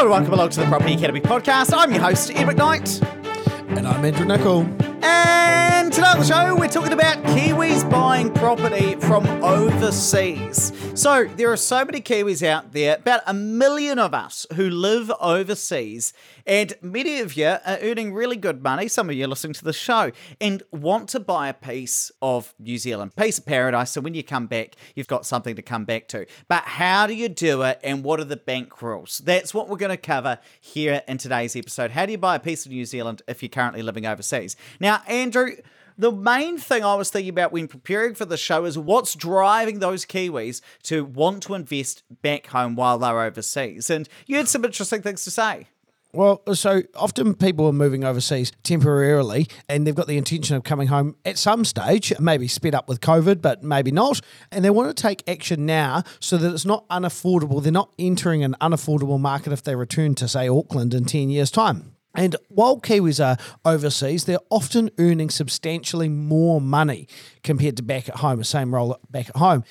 Hello and welcome along to the Property Academy podcast. I'm your host, Eric Knight. And I'm Andrew Nicholl. And today on the show, we're talking about Kiwis buying property from overseas. So there are so many Kiwis out there, about 1 million of us who live overseas, and many of you are earning really good money. Some of you are listening to the show and want to buy a piece of New Zealand, piece of paradise. So when you come back, you've got something to come back to. But how do you do it, and what are the bank rules? That's what we're going to cover here in today's episode. How do you buy a piece of New Zealand if you're currently living overseas? Now, Andrew, the main thing I was thinking about when preparing for the show is what's driving those Kiwis to want to invest back home while they're overseas. And you had some interesting things to say. Well, so often people are moving overseas temporarily and they've got the intention of coming home at some stage, maybe sped up with COVID, but maybe not. And they want to take action now so that it's not unaffordable. They're not entering an unaffordable market if they return to, say, Auckland in 10 years' time. And while Kiwis are overseas, they're often earning substantially more money compared to back at home, the same role back at home.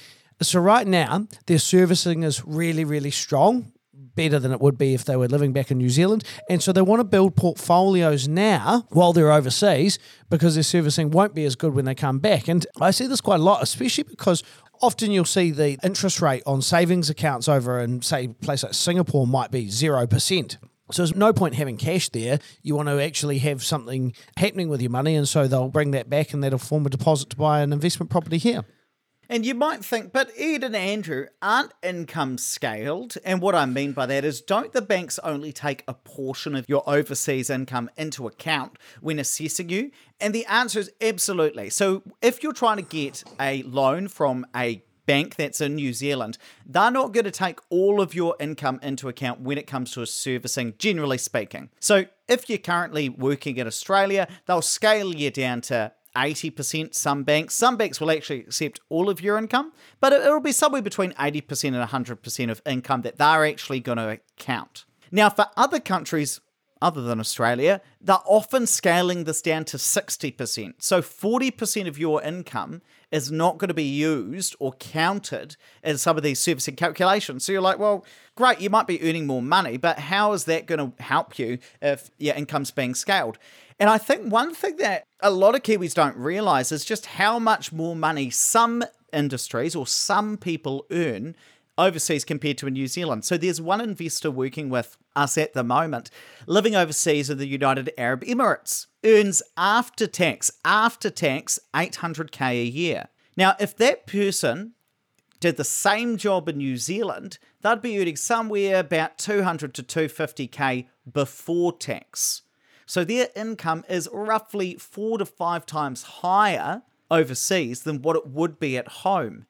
So right now, their servicing is really, really strong, better than it would be if they were living back in New Zealand. And so they want to build portfolios now while they're overseas because their servicing won't be as good when they come back. And I see this quite a lot, especially because often you'll see the interest rate on savings accounts over in, say, a place like Singapore might be 0%. So there's no point having cash there. You want to actually have something happening with your money, and so they'll bring that back and that'll form a deposit to buy an investment property here. And you might think, but Ed and Andrew, aren't income scaled? And what I mean by that is, don't the banks only take a portion of your overseas income into account when assessing you? And the answer is absolutely. So if you're trying to get a loan from a bank that's in New Zealand, they're not going to take all of your income into account when it comes to servicing, generally speaking. So if you're currently working in Australia, they'll scale you down to 80%, some banks. Some banks will actually accept all of your income, but it'll be somewhere between 80% and 100% of income that they're actually going to count. Now, for other countries other than Australia, they're often scaling this down to 60%. So 40% of your income is not going to be used or counted in some of these servicing calculations. So you're like, well, great, you might be earning more money, but how is that going to help you if your income's being scaled? And I think one thing that a lot of Kiwis don't realise is just how much more money some industries or some people earn overseas compared to in New Zealand. So there's one investor working with us at the moment, living overseas in the United Arab Emirates, earns after tax, $800K a year. Now, if that person did the same job in New Zealand, they'd be earning somewhere about $200 to $250K before tax. So their income is roughly 4 to 5 times higher overseas than what it would be at home.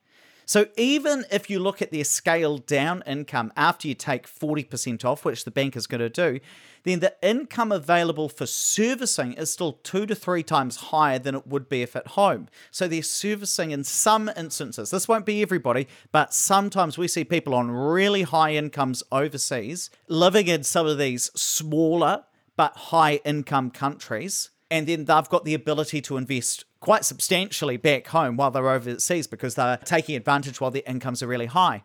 So even if you look at their scaled down income after you take 40% off, which the bank is going to do, then the income available for servicing is still 2 to 3 times higher than it would be if at home. So they're servicing in some instances. This won't be everybody, but sometimes we see people on really high incomes overseas living in some of these smaller but high income countries, and then they've got the ability to invest quite substantially back home while they're overseas because they're taking advantage while their incomes are really high.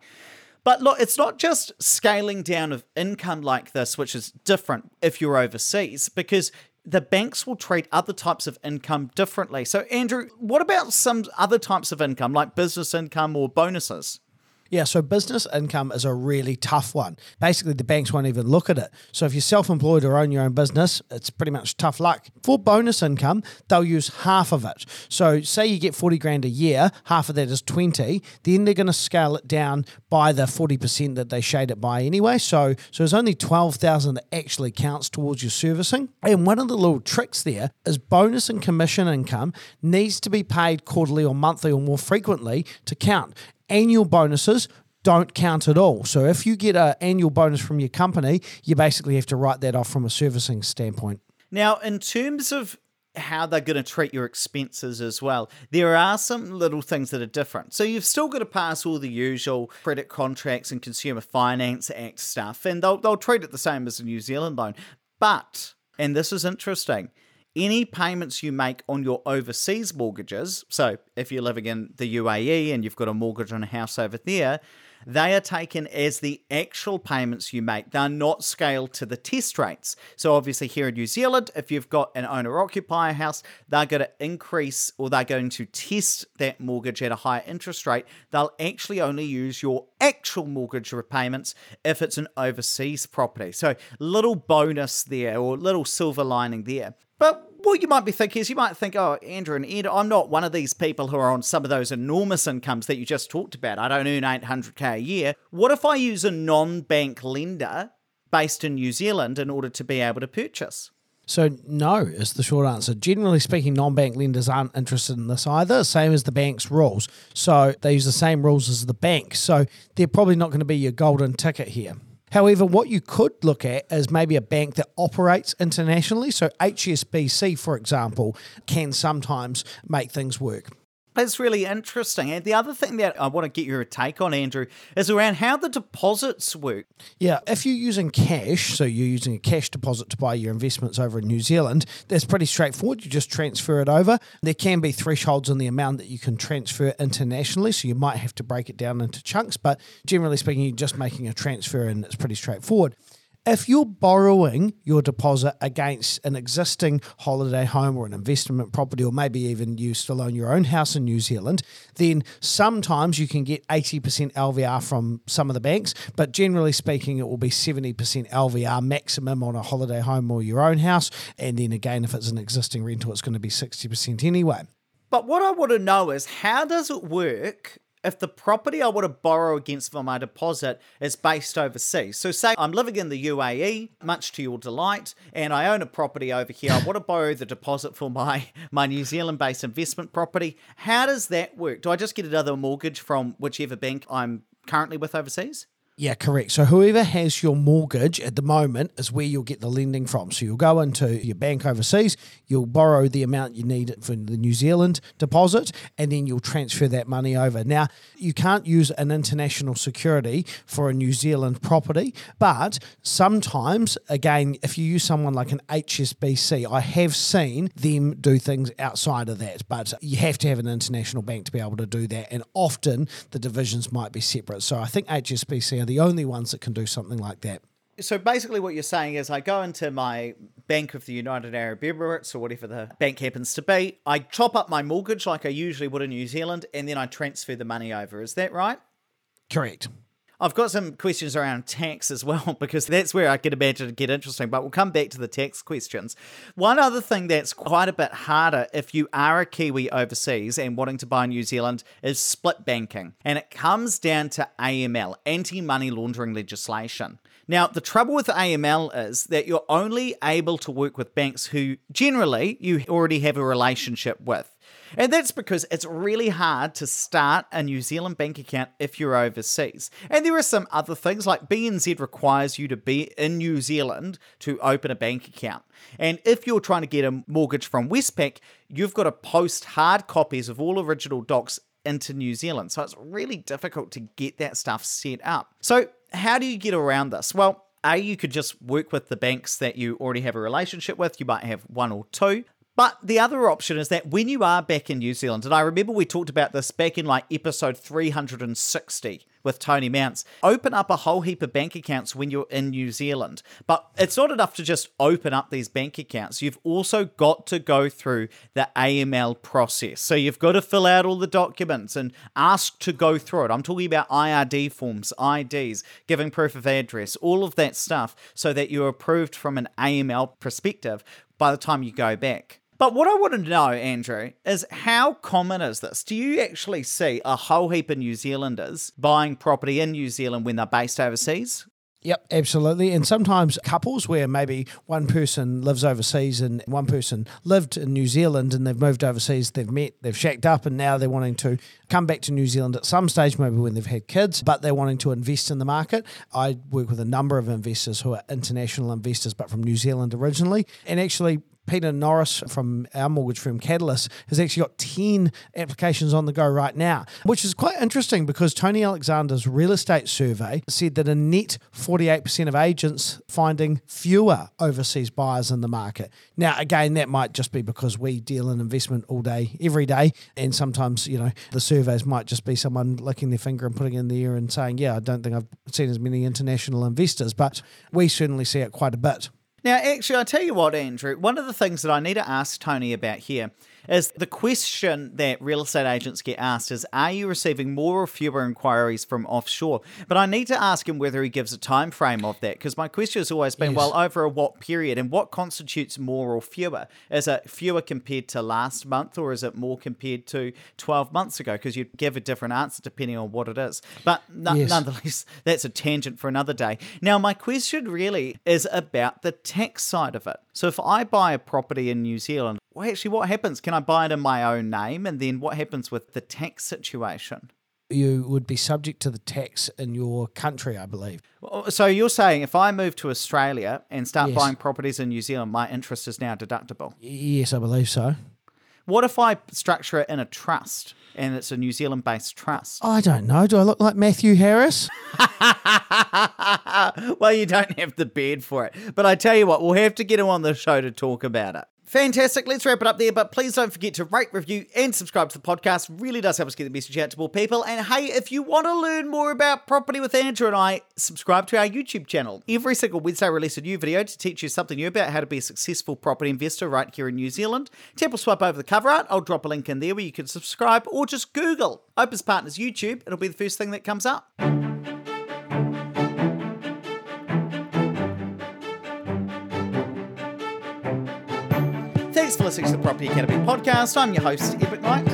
But look, it's not just scaling down of income like this, which is different if you're overseas, because the banks will treat other types of income differently. So Andrew, what about some other types of income, like business income or bonuses? Yeah, so business income is a really tough one. Basically, the banks won't even look at it. So if you're self-employed or own your own business, it's pretty much tough luck. For bonus income, they'll use half of it. So say you get 40 grand a year, half of that is 20, then they're going to scale it down by the 40% that they shade it by anyway. So it's only 12,000 that actually counts towards your servicing. And one of the little tricks there is bonus and commission income needs to be paid quarterly or monthly or more frequently to count. Annual bonuses don't count at all. So if you get an annual bonus from your company, you basically have to write that off from a servicing standpoint. Now, in terms of how they're going to treat your expenses as well, there are some little things that are different. So you've still got to pass all the usual credit contracts and Consumer Finance Act stuff, and they'll treat it the same as a New Zealand loan. But, and this is interesting, Any payments you make on your overseas mortgages, so if you're living in the UAE and you've got a mortgage on a house over there, they are taken as the actual payments you make. They're not scaled to the test rates. So obviously here in New Zealand, if you've got an owner-occupier house, they're going to increase, or they're going to test that mortgage at a higher interest rate. They'll actually only use your actual mortgage repayments if it's an overseas property. So little bonus there, or little silver lining there. But what you might be thinking is, you might think, oh, Andrew and Ed, I'm not one of these people who are on some of those enormous incomes that you just talked about. I don't earn 800k a year. What if I use a non-bank lender based in New Zealand in order to be able to purchase? So no is the short answer. Generally speaking, non-bank lenders aren't interested in this either, same as the bank's rules. So they use the same rules as the bank. So they're probably not going to be your golden ticket here. However, what you could look at is maybe a bank that operates internationally. So HSBC, for example, can sometimes make things work. That's really interesting. And the other thing that I want to get your take on, Andrew, is around how the deposits work. Yeah, if you're using cash, so you're using a cash deposit to buy your investments over in New Zealand, that's pretty straightforward. You just transfer it over. There can be thresholds on the amount that you can transfer internationally, so you might have to break it down into chunks, but generally speaking, you're just making a transfer and it's pretty straightforward. If you're borrowing your deposit against an existing holiday home or an investment property, or maybe even you still own your own house in New Zealand, then sometimes you can get 80% LVR from some of the banks, but generally speaking, it will be 70% LVR maximum on a holiday home or your own house. And then again, if it's an existing rental, it's going to be 60% anyway. But what I want to know is, how does it work if the property I want to borrow against for my deposit is based overseas? So say I'm living in the UAE, much to your delight, and I own a property over here. I want to borrow the deposit for my New Zealand-based investment property. How does that work? Do I just get another mortgage from whichever bank I'm currently with overseas? Yeah, correct. So whoever has your mortgage at the moment is where you'll get the lending from. So you'll go into your bank overseas, you'll borrow the amount you need for the New Zealand deposit, and then you'll transfer that money over. Now, you can't use an international security for a New Zealand property, but sometimes, again, if you use someone like an HSBC, I have seen them do things outside of that, but you have to have an international bank to be able to do that, and often the divisions might be separate. So I think HSBC are the only ones that can do something like that. So basically what you're saying is, I go into my Bank of the United Arab Emirates, or whatever the bank happens to be, I chop up my mortgage like I usually would in New Zealand, and then I transfer the money over. Is that right? Correct. I've got some questions around tax as well, because that's where I can imagine it get interesting, but we'll come back to the tax questions. One other thing that's quite a bit harder if you are a Kiwi overseas and wanting to buy in New Zealand is split banking, and it comes down to AML, anti-money laundering legislation. Now, the trouble with AML is that you're only able to work with banks who generally you already have a relationship with. And that's because it's really hard to start a New Zealand bank account if you're overseas. And there are some other things, like BNZ requires you to be in New Zealand to open a bank account. And if you're trying to get a mortgage from Westpac, you've got to post hard copies of all original docs into New Zealand. So it's really difficult to get that stuff set up. So how do you get around this? Well, A, you could just work with the banks that you already have a relationship with. You might have one or two. But the other option is that when you are back in New Zealand, and I remember we talked about this back in like episode 360 with Tony Mounts, open up a whole heap of bank accounts when you're in New Zealand. But it's not enough to just open up these bank accounts. You've also got to go through the AML process. So you've got to fill out all the documents and ask to go through it. I'm talking about IRD forms, IDs, giving proof of address, all of that stuff, so that you're approved from an AML perspective by the time you go back. But what I want to know, Andrew, is how common is this? Do you actually see a whole heap of New Zealanders buying property in New Zealand when they're based overseas? Yep, absolutely. And sometimes couples where maybe one person lives overseas and one person lived in New Zealand and they've moved overseas, they've met, they've shacked up, and now they're wanting to come back to New Zealand at some stage, maybe when they've had kids, but they're wanting to invest in the market. I work with a number of investors who are international investors, but from New Zealand originally. And actually, Peter Norris from our mortgage firm Catalyst has actually got 10 applications on the go right now, which is quite interesting because Tony Alexander's real estate survey said that a net 48% of agents finding fewer overseas buyers in the market. Now, again, that might just be because we deal in investment all day, every day, and sometimes, you know, the surveys might just be someone licking their finger and putting it in the air and saying, yeah, I don't think I've seen as many international investors, but we certainly see it quite a bit. Now, actually, I tell you what, Andrew, one of the things that I need to ask Tony about here is the question that real estate agents get asked is, are you receiving more or fewer inquiries from offshore? But I need to ask him whether he gives a time frame of that, because my question has always been, well, over what period, and what constitutes more or fewer? Is it fewer compared to last month, or is it more compared to 12 months ago? Because you'd give a different answer depending on what it is. But nonetheless, that's a tangent for another day. Now, my question really is about the tax side of it. So if I buy a property in New Zealand, well, actually, what happens? Can I buy it in my own name? And then what happens with the tax situation? You would be subject to the tax in your country, I believe. So you're saying if I move to Australia and start buying properties in New Zealand, my interest is now deductible? Yes, I believe so. What if I structure it in a trust and it's a New Zealand-based trust? I don't know. Do I look like Matthew Harris? Well, you don't have the beard for it. But I tell you what, we'll have to get him on the show to talk about it. Fantastic. Let's wrap it up there. But please don't forget to rate, review, and subscribe to the podcast. Really does help us get the message out to more people. And hey, if you want to learn more about property with Andrew and I, subscribe to our YouTube channel. Every single Wednesday, I release a new video to teach you something new about how to be a successful property investor right here in New Zealand. Tap or swipe over the cover art. I'll drop a link in there where you can subscribe, or just Google Opes Partners YouTube. It'll be the first thing that comes up. Thanks for listening to the Property Academy podcast. I'm your host, Eric Knight.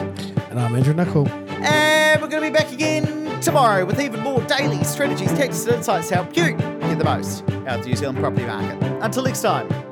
And I'm Andrew Nicholl. And we're going to be back again tomorrow with even more daily strategies, tactics, and insights to help you get the most out of the New Zealand property market. Until next time.